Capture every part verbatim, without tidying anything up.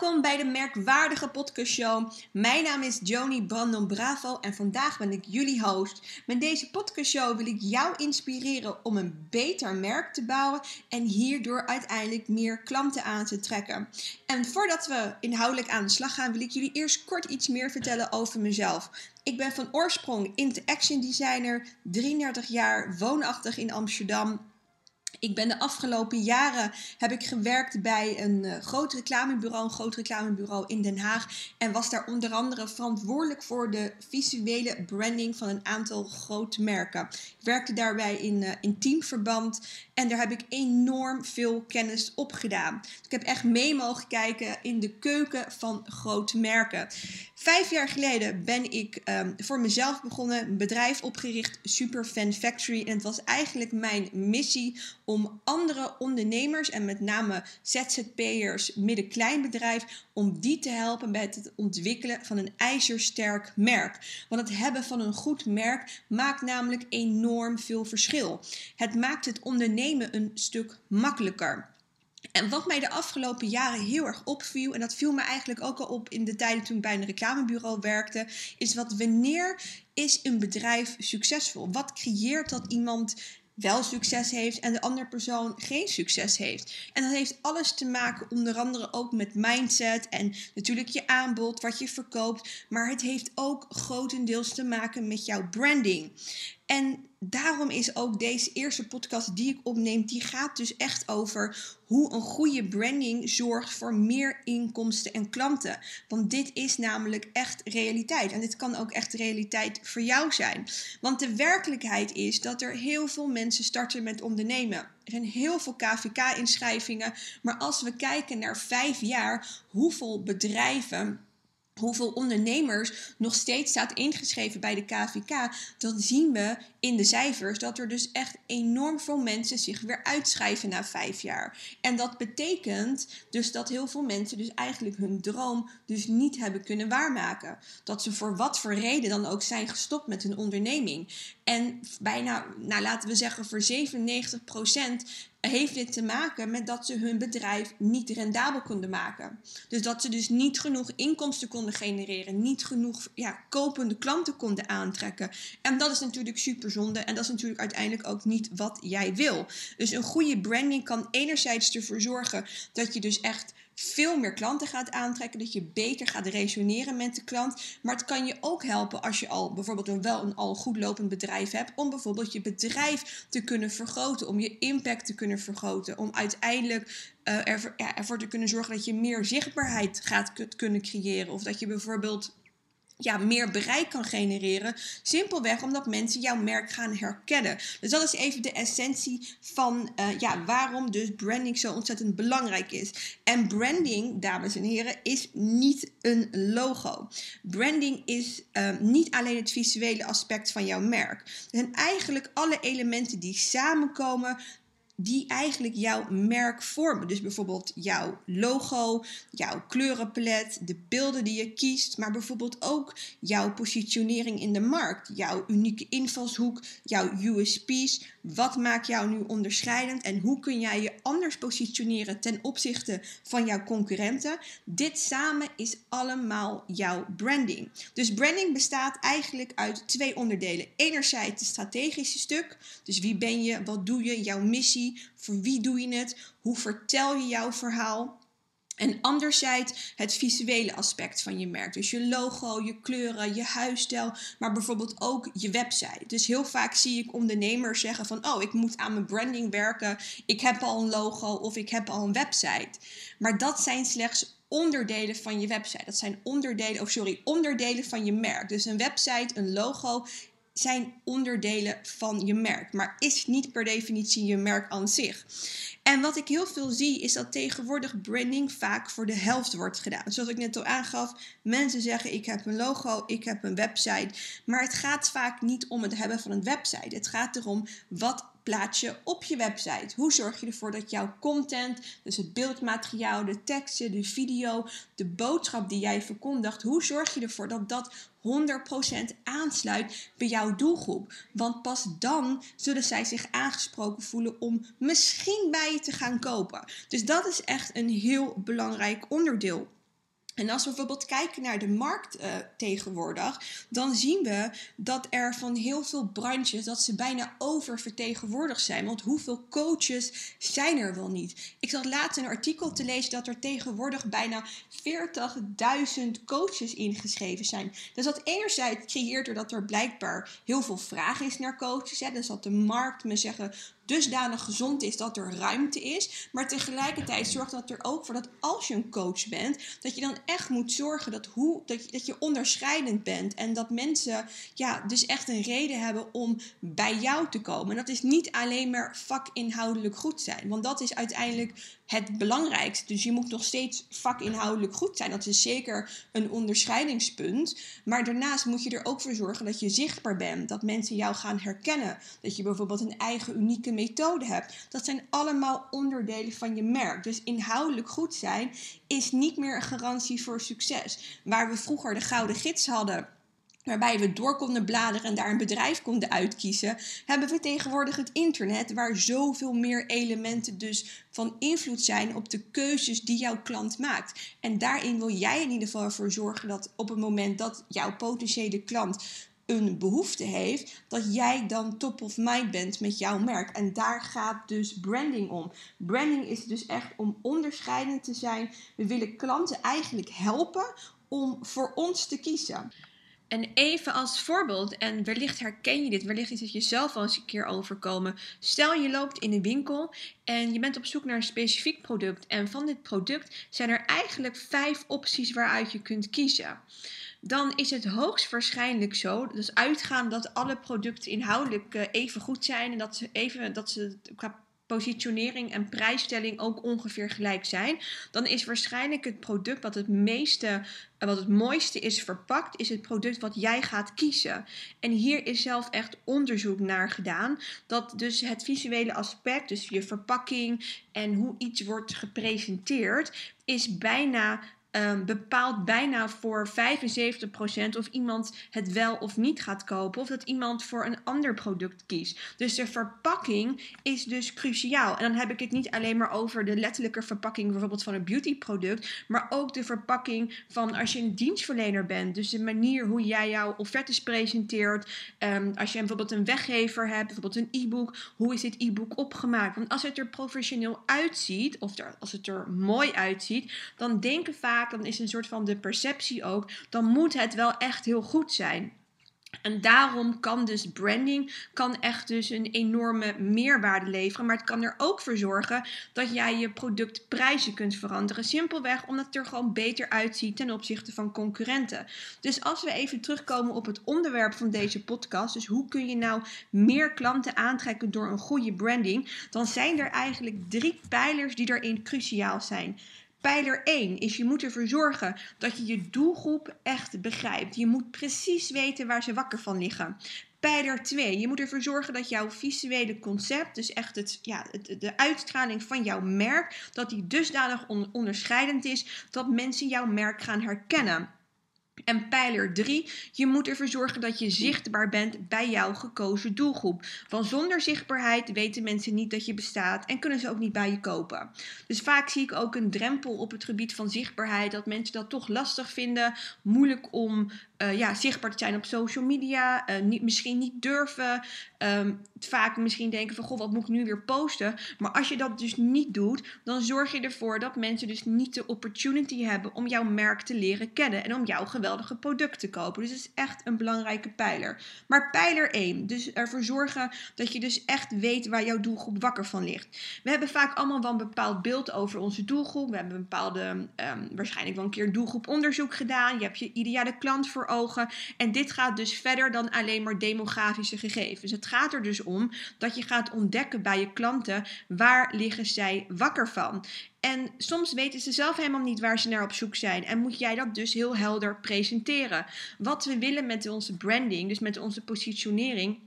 Welkom bij de merkwaardige podcastshow. Mijn naam is Joni Brandon Bravo en vandaag ben ik jullie host. Met deze podcastshow wil ik jou inspireren om een beter merk te bouwen en hierdoor uiteindelijk meer klanten aan te trekken. En voordat we inhoudelijk aan de slag gaan, wil ik jullie eerst kort iets meer vertellen over mezelf. Ik ben van oorsprong interaction designer, drieëndertig jaar, woonachtig in Amsterdam. Ik ben de afgelopen jaren heb ik gewerkt bij een groot reclamebureau, een groot reclamebureau in Den Haag. En was daar onder andere verantwoordelijk voor de visuele branding van een aantal grote merken. Ik werkte daarbij in, in teamverband en daar heb ik enorm veel kennis op gedaan. Dus ik heb echt mee mogen kijken in de keuken van grote merken. Vijf jaar geleden ben ik um, voor mezelf begonnen, een bedrijf opgericht, Super Fan Factory. En het was eigenlijk mijn missie om andere ondernemers en met name Z Z P'ers, middenkleinbedrijf, om die te helpen bij het ontwikkelen van een ijzersterk merk. Want het hebben van een goed merk maakt namelijk enorm veel verschil. Het maakt het ondernemen een stuk makkelijker. En wat mij de afgelopen jaren heel erg opviel, en dat viel me eigenlijk ook al op in de tijden toen ik bij een reclamebureau werkte, is wat wanneer is een bedrijf succesvol? Wat creëert dat iemand wel succes heeft en de andere persoon geen succes heeft? En dat heeft alles te maken onder andere ook met mindset en natuurlijk je aanbod, wat je verkoopt. Maar het heeft ook grotendeels te maken met jouw branding. En daarom is ook deze eerste podcast die ik opneem, die gaat dus echt over hoe een goede branding zorgt voor meer inkomsten en klanten. Want dit is namelijk echt realiteit. En dit kan ook echt realiteit voor jou zijn. Want de werkelijkheid is dat er heel veel mensen starten met ondernemen. Er zijn heel veel K V K-inschrijvingen. Maar als we kijken naar vijf jaar, hoeveel bedrijven, hoeveel ondernemers nog steeds staat ingeschreven bij de K V K, dan zien we in de cijfers dat er dus echt enorm veel mensen zich weer uitschrijven na vijf jaar. En dat betekent dus dat heel veel mensen dus eigenlijk hun droom dus niet hebben kunnen waarmaken. Dat ze voor wat voor reden dan ook zijn gestopt met hun onderneming. En bijna, nou laten we zeggen, voor zevenennegentig procent heeft dit te maken met dat ze hun bedrijf niet rendabel konden maken. Dus dat ze dus niet genoeg inkomsten konden genereren, niet genoeg ja, kopende klanten konden aantrekken. En dat is natuurlijk super zonde en dat is natuurlijk uiteindelijk ook niet wat jij wil. Dus een goede branding kan enerzijds ervoor zorgen dat je dus echt veel meer klanten gaat aantrekken, dat je beter gaat resoneren met de klant. Maar het kan je ook helpen als je al bijvoorbeeld een wel een al goed lopend bedrijf hebt, om bijvoorbeeld je bedrijf te kunnen vergroten, om je impact te kunnen vergroten, om uiteindelijk uh, ervoor, ja, ervoor te kunnen zorgen dat je meer zichtbaarheid gaat kunnen creëren, of dat je bijvoorbeeld ja, meer bereik kan genereren. Simpelweg omdat mensen jouw merk gaan herkennen. Dus dat is even de essentie van uh, ja, waarom dus branding zo ontzettend belangrijk is. En branding, dames en heren, is niet een logo. Branding is uh, niet alleen het visuele aspect van jouw merk. Er zijn eigenlijk alle elementen die samenkomen, die eigenlijk jouw merk vormen. Dus bijvoorbeeld jouw logo, jouw kleurenpalet, de beelden die je kiest, maar bijvoorbeeld ook jouw positionering in de markt, jouw unieke invalshoek, jouw U S P's. Wat maakt jou nu onderscheidend en hoe kun jij je anders positioneren ten opzichte van jouw concurrenten? Dit samen is allemaal jouw branding. Dus branding bestaat eigenlijk uit twee onderdelen. Enerzijds het strategische stuk, dus wie ben je, wat doe je, jouw missie, voor wie doe je het? Hoe vertel je jouw verhaal? En anderzijds het visuele aspect van je merk. Dus je logo, je kleuren, je huisstijl, maar bijvoorbeeld ook je website. Dus heel vaak zie ik ondernemers zeggen van, oh, ik moet aan mijn branding werken. Ik heb al een logo of ik heb al een website. Maar dat zijn slechts onderdelen van je website. Dat zijn onderdelen, of sorry, onderdelen van je merk. Dus een website, een logo zijn onderdelen van je merk, maar is niet per definitie je merk aan zich. En wat ik heel veel zie is dat tegenwoordig branding vaak voor de helft wordt gedaan. Zoals ik net al aangaf, mensen zeggen ik heb een logo, ik heb een website. Maar het gaat vaak niet om het hebben van een website. Het gaat erom wat plaats je op je website. Hoe zorg je ervoor dat jouw content, dus het beeldmateriaal, de teksten, de video, de boodschap die jij verkondigt, hoe zorg je ervoor dat dat honderd procent aansluit bij jouw doelgroep? Want pas dan zullen zij zich aangesproken voelen om misschien bij je te gaan kopen. Dus dat is echt een heel belangrijk onderdeel En als we bijvoorbeeld kijken naar de markt uh, tegenwoordig, dan zien we dat er van heel veel branches, dat ze bijna oververtegenwoordigd zijn. Want hoeveel coaches zijn er wel niet? Ik zat laatst een artikel te lezen dat er tegenwoordig bijna veertigduizend coaches ingeschreven zijn. Dus dat enerzijds creëert er dat er blijkbaar heel veel vraag is naar coaches. Hè? Dus dat de markt, me zeggen, dusdanig gezond is dat er ruimte is. Maar tegelijkertijd zorgt dat er ook voor dat als je een coach bent, dat je dan echt moet zorgen dat, hoe, dat, je, dat je onderscheidend bent. En dat mensen ja, dus echt een reden hebben om bij jou te komen. En dat is niet alleen maar vakinhoudelijk goed zijn. Want dat is uiteindelijk het belangrijkste. Dus je moet nog steeds vakinhoudelijk goed zijn. Dat is zeker een onderscheidingspunt. Maar daarnaast moet je er ook voor zorgen dat je zichtbaar bent. Dat mensen jou gaan herkennen. Dat je bijvoorbeeld een eigen unieke methode hebt. Dat zijn allemaal onderdelen van je merk. Dus inhoudelijk goed zijn is niet meer een garantie voor succes. Waar we vroeger de gouden gids hadden, waarbij we door konden bladeren en daar een bedrijf konden uitkiezen, hebben we tegenwoordig het internet, waar zoveel meer elementen dus van invloed zijn op de keuzes die jouw klant maakt. En daarin wil jij in ieder geval voor zorgen dat op het moment dat jouw potentiële klant een behoefte heeft, dat jij dan top of mind bent met jouw merk. En daar gaat dus branding om. Branding is dus echt om onderscheidend te zijn. We willen klanten eigenlijk helpen om voor ons te kiezen. En even als voorbeeld, en wellicht herken je dit, wellicht is het jezelf wel eens een keer overkomen. Stel je loopt in een winkel en je bent op zoek naar een specifiek product. En van dit product zijn er eigenlijk vijf opties waaruit je kunt kiezen. Dan is het hoogstwaarschijnlijk zo, dus uitgaan dat alle producten inhoudelijk even goed zijn en dat ze even, dat ze qua positionering en prijsstelling ook ongeveer gelijk zijn, dan is waarschijnlijk het product wat het meeste, wat het mooiste is verpakt, is het product wat jij gaat kiezen. En hier is zelf echt onderzoek naar gedaan, dat dus het visuele aspect, dus je verpakking en hoe iets wordt gepresenteerd, is bijna Um, bepaalt bijna voor vijfenzeventig procent of iemand het wel of niet gaat kopen, of dat iemand voor een ander product kiest. Dus de verpakking is dus cruciaal. En dan heb ik het niet alleen maar over de letterlijke verpakking bijvoorbeeld van een beautyproduct, maar ook de verpakking van als je een dienstverlener bent. Dus de manier hoe jij jouw offertes presenteert. Um, als je bijvoorbeeld een weggever hebt, bijvoorbeeld een e-book. Hoe is dit e-book opgemaakt? Want als het er professioneel uitziet, of er, als het er mooi uitziet, dan denken vaak, dan is een soort van de perceptie ook, dan moet het wel echt heel goed zijn. En daarom kan dus branding kan echt dus een enorme meerwaarde leveren. Maar het kan er ook voor zorgen dat jij je productprijzen kunt veranderen. Simpelweg omdat het er gewoon beter uitziet ten opzichte van concurrenten. Dus als we even terugkomen op het onderwerp van deze podcast. Dus hoe kun je nou meer klanten aantrekken door een goede branding? Dan zijn er eigenlijk drie pijlers die daarin cruciaal zijn. Pijler één is je moet ervoor zorgen dat je je doelgroep echt begrijpt. Je moet precies weten waar ze wakker van liggen. Pijler twee, je moet ervoor zorgen dat jouw visuele concept, dus echt het, ja, het, de uitstraling van jouw merk, dat die dusdanig on- onderscheidend is dat mensen jouw merk gaan herkennen. En pijler drie, je moet ervoor zorgen dat je zichtbaar bent bij jouw gekozen doelgroep. Want zonder zichtbaarheid weten mensen niet dat je bestaat en kunnen ze ook niet bij je kopen. Dus vaak zie ik ook een drempel op het gebied van zichtbaarheid, dat mensen dat toch lastig vinden, moeilijk om uh, ja, zichtbaar te zijn op social media, uh, niet, misschien niet durven, um, vaak misschien denken van goh, wat moet ik nu weer posten? Maar als je dat dus niet doet, dan zorg je ervoor dat mensen dus niet de opportunity hebben om jouw merk te leren kennen en om jouw geweldige producten kopen. Dus dat is echt een belangrijke pijler. Maar pijler één, dus ervoor zorgen dat je dus echt weet waar jouw doelgroep wakker van ligt. We hebben vaak allemaal wel een bepaald beeld over onze doelgroep. We hebben een bepaalde, um, waarschijnlijk wel een keer doelgroeponderzoek gedaan. Je hebt je ideale klant voor ogen. En dit gaat dus verder dan alleen maar demografische gegevens. Het gaat er dus om dat je gaat ontdekken bij je klanten waar liggen zij wakker van. En soms weten ze zelf helemaal niet waar ze naar op zoek zijn. En moet jij dat dus heel helder presenteren. Wat we willen met onze branding, dus met onze positionering.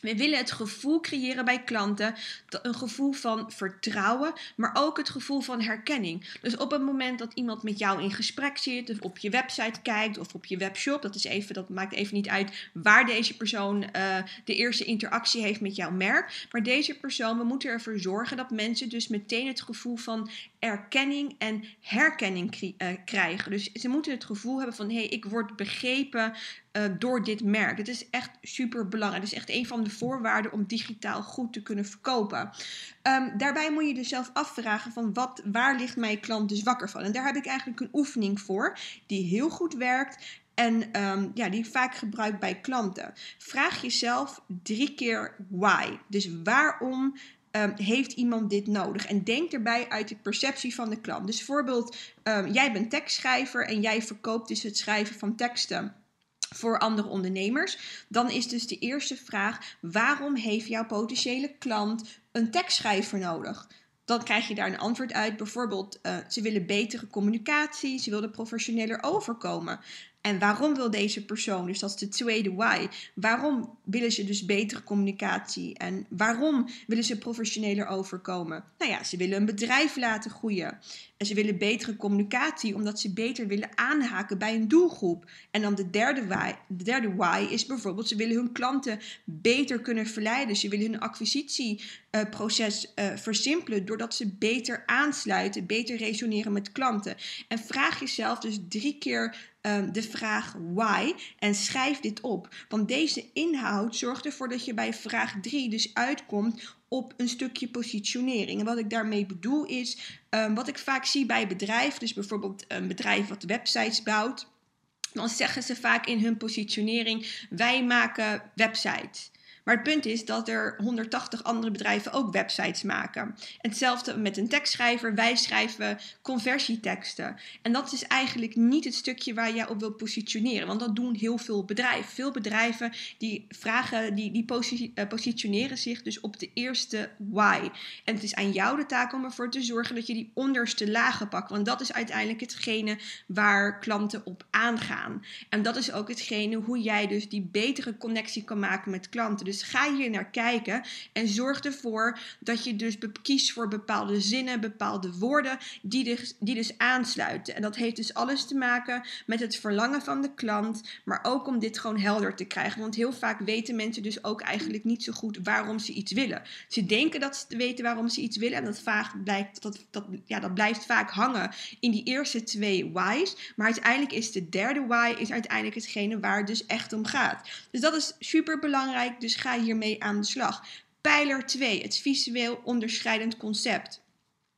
We willen het gevoel creëren bij klanten, een gevoel van vertrouwen, maar ook het gevoel van herkenning. Dus op het moment dat iemand met jou in gesprek zit, of op je website kijkt, of op je webshop, dat is even, dat maakt even niet uit waar deze persoon uh, de eerste interactie heeft met jouw merk. Maar deze persoon, we moeten ervoor zorgen dat mensen dus meteen het gevoel van erkenning en herkenning krijgen. Dus ze moeten het gevoel hebben van, hé, hey, ik word begrepen uh, door dit merk. Dat is echt super belangrijk. Dat is echt een van de voorwaarden om digitaal goed te kunnen verkopen. Um, daarbij moet je dus zelf afvragen van, wat, waar ligt mijn klant dus wakker van? En daar heb ik eigenlijk een oefening voor die heel goed werkt. En um, ja, die ik vaak gebruik bij klanten. Vraag jezelf drie keer why. Dus waarom um, heeft iemand dit nodig? En denk daarbij uit de perceptie van de klant. Dus bijvoorbeeld, um, jij bent tekstschrijver en jij verkoopt dus het schrijven van teksten voor andere ondernemers. Dan is dus de eerste vraag, waarom heeft jouw potentiële klant een tekstschrijver nodig? Dan krijg je daar een antwoord uit. Bijvoorbeeld, uh, ze willen betere communicatie, ze willen professioneler overkomen. En waarom wil deze persoon, dus dat is de tweede why, waarom willen ze dus betere communicatie en waarom willen ze professioneler overkomen? Nou ja, ze willen een bedrijf laten groeien en ze willen betere communicatie omdat ze beter willen aanhaken bij een doelgroep. En dan de derde why, de derde why is bijvoorbeeld, ze willen hun klanten beter kunnen verleiden. Ze willen hun acquisitieproces uh, uh, versimpelen doordat ze beter aansluiten, beter resoneren met klanten. En vraag jezelf dus drie keer Um, de vraag why en schrijf dit op. Want deze inhoud zorgt ervoor dat je bij vraag drie dus uitkomt op een stukje positionering. En wat ik daarmee bedoel is, um, wat ik vaak zie bij bedrijven, dus bijvoorbeeld een bedrijf wat websites bouwt, dan zeggen ze vaak in hun positionering, wij maken websites. Maar het punt is dat er honderdtachtig andere bedrijven ook websites maken. Hetzelfde met een tekstschrijver. Wij schrijven conversieteksten. En dat is eigenlijk niet het stukje waar jij op wil positioneren. Want dat doen heel veel bedrijven. Veel bedrijven die vragen, die, die posi- positioneren zich dus op de eerste why. En het is aan jou de taak om ervoor te zorgen dat je die onderste lagen pakt. Want dat is uiteindelijk hetgene waar klanten op aangaan. En dat is ook hetgene hoe jij dus die betere connectie kan maken met klanten. Dus ga hier naar kijken en zorg ervoor dat je dus kiest voor bepaalde zinnen, bepaalde woorden die dus, die dus aansluiten. En dat heeft dus alles te maken met het verlangen van de klant, maar ook om dit gewoon helder te krijgen. Want heel vaak weten mensen dus ook eigenlijk niet zo goed waarom ze iets willen. Ze denken dat ze weten waarom ze iets willen en dat, vaak blijkt, dat, dat, ja, dat blijft vaak hangen in die eerste twee why's. Maar uiteindelijk is de derde why is uiteindelijk hetgene waar het dus echt om gaat. Dus dat is super belangrijk. Dus ga hiermee aan de slag. Pijler twee, het visueel onderscheidend concept.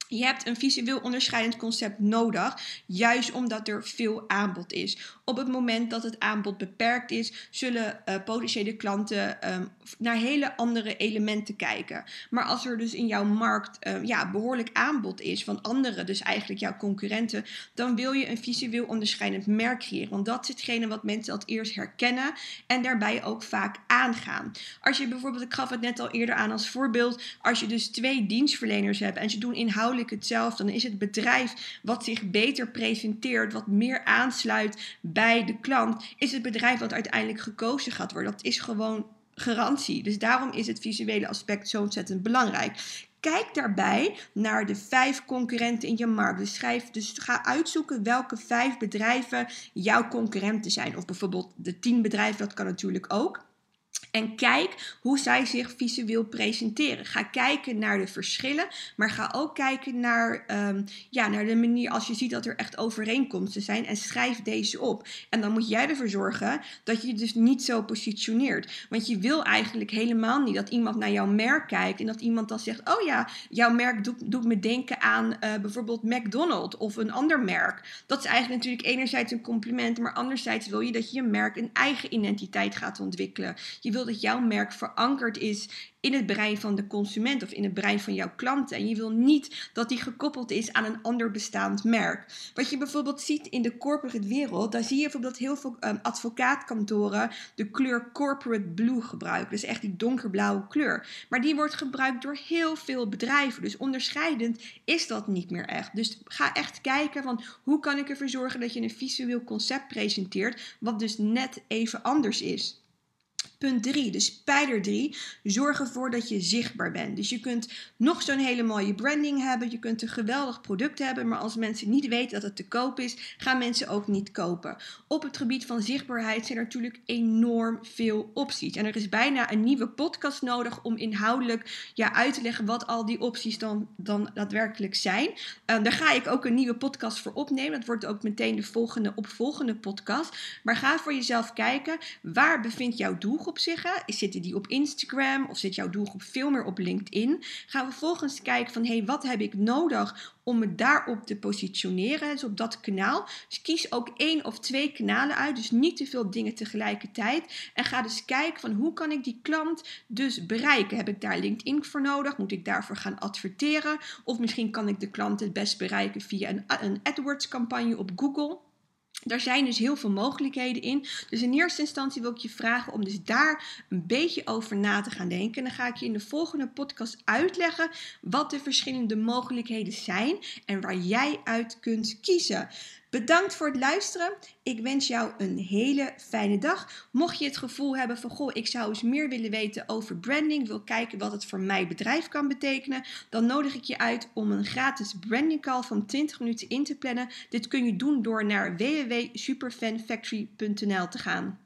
Je hebt een visueel onderscheidend concept nodig, juist omdat er veel aanbod is. Op het moment dat het aanbod beperkt is, zullen uh, potentiële klanten um, naar hele andere elementen kijken. Maar als er dus in jouw markt uh, ja, behoorlijk aanbod is van anderen, dus eigenlijk jouw concurrenten, dan wil je een visueel onderscheidend merk creëren. Want dat is hetgene wat mensen als eerst herkennen en daarbij ook vaak aangaan. Als je bijvoorbeeld, ik gaf het net al eerder aan als voorbeeld, als je dus twee dienstverleners hebt en ze doen inhoudelijk hetzelfde, dan is het bedrijf wat zich beter presenteert, wat meer aansluit bij de klant, is het bedrijf wat uiteindelijk gekozen gaat worden. Dat is gewoon garantie. Dus daarom is het visuele aspect zo ontzettend belangrijk. Kijk daarbij naar de vijf concurrenten in je markt. Dus, schrijf, dus ga uitzoeken welke vijf bedrijven jouw concurrenten zijn. Of bijvoorbeeld de tien bedrijven, dat kan natuurlijk ook. En kijk hoe zij zich visueel presenteren. Ga kijken naar de verschillen, maar ga ook kijken naar, um, ja, naar de manier als je ziet dat er echt overeenkomsten zijn. En schrijf deze op. En dan moet jij ervoor zorgen dat je je dus niet zo positioneert. Want je wil eigenlijk helemaal niet dat iemand naar jouw merk kijkt en dat iemand dan zegt, oh ja, jouw merk doet, doet me denken aan uh, bijvoorbeeld McDonald's of een ander merk. Dat is eigenlijk natuurlijk enerzijds een compliment, maar anderzijds wil je dat je je merk een eigen identiteit gaat ontwikkelen. Je wil dat jouw merk verankerd is in het brein van de consument of in het brein van jouw klanten. En je wil niet dat die gekoppeld is aan een ander bestaand merk. Wat je bijvoorbeeld ziet in de corporate wereld, daar zie je bijvoorbeeld heel veel um, advocaatkantoren de kleur corporate blue gebruiken. Dus echt die donkerblauwe kleur. Maar die wordt gebruikt door heel veel bedrijven. Dus onderscheidend is dat niet meer echt. Dus ga echt kijken van hoe kan ik ervoor zorgen dat je een visueel concept presenteert wat dus net even anders is. Punt drie, dus pijler drie, zorg ervoor dat je zichtbaar bent. Dus je kunt nog zo'n hele mooie branding hebben, je kunt een geweldig product hebben, maar als mensen niet weten dat het te koop is, gaan mensen ook niet kopen. Op het gebied van zichtbaarheid zijn er natuurlijk enorm veel opties. En er is bijna een nieuwe podcast nodig om inhoudelijk ja, uit te leggen wat al die opties dan, dan daadwerkelijk zijn. Uh, daar ga ik ook een nieuwe podcast voor opnemen. Dat wordt ook meteen de volgende opvolgende podcast. Maar ga voor jezelf kijken, waar bevindt jouw doelgroep zich? Zitten die op Instagram of zit jouw doelgroep veel meer op LinkedIn? Gaan we vervolgens kijken van hey, wat heb ik nodig om me daarop te positioneren, dus op dat kanaal. Dus kies ook één of twee kanalen uit, dus niet te veel dingen tegelijkertijd. En ga dus kijken van hoe kan ik die klant dus bereiken? Heb ik daar LinkedIn voor nodig? Moet ik daarvoor gaan adverteren? Of misschien kan ik de klant het best bereiken via een, een AdWords-campagne op Google. Daar zijn dus heel veel mogelijkheden in. Dus in eerste instantie wil ik je vragen om dus daar een beetje over na te gaan denken. En dan ga ik je in de volgende podcast uitleggen wat de verschillende mogelijkheden zijn en waar jij uit kunt kiezen. Bedankt voor het luisteren. Ik wens jou een hele fijne dag. Mocht je het gevoel hebben van, goh, ik zou eens meer willen weten over branding, wil kijken wat het voor mijn bedrijf kan betekenen, dan nodig ik je uit om een gratis branding call van twintig minuten in te plannen. Dit kun je doen door naar w w w punt superfanfactory punt n l te gaan.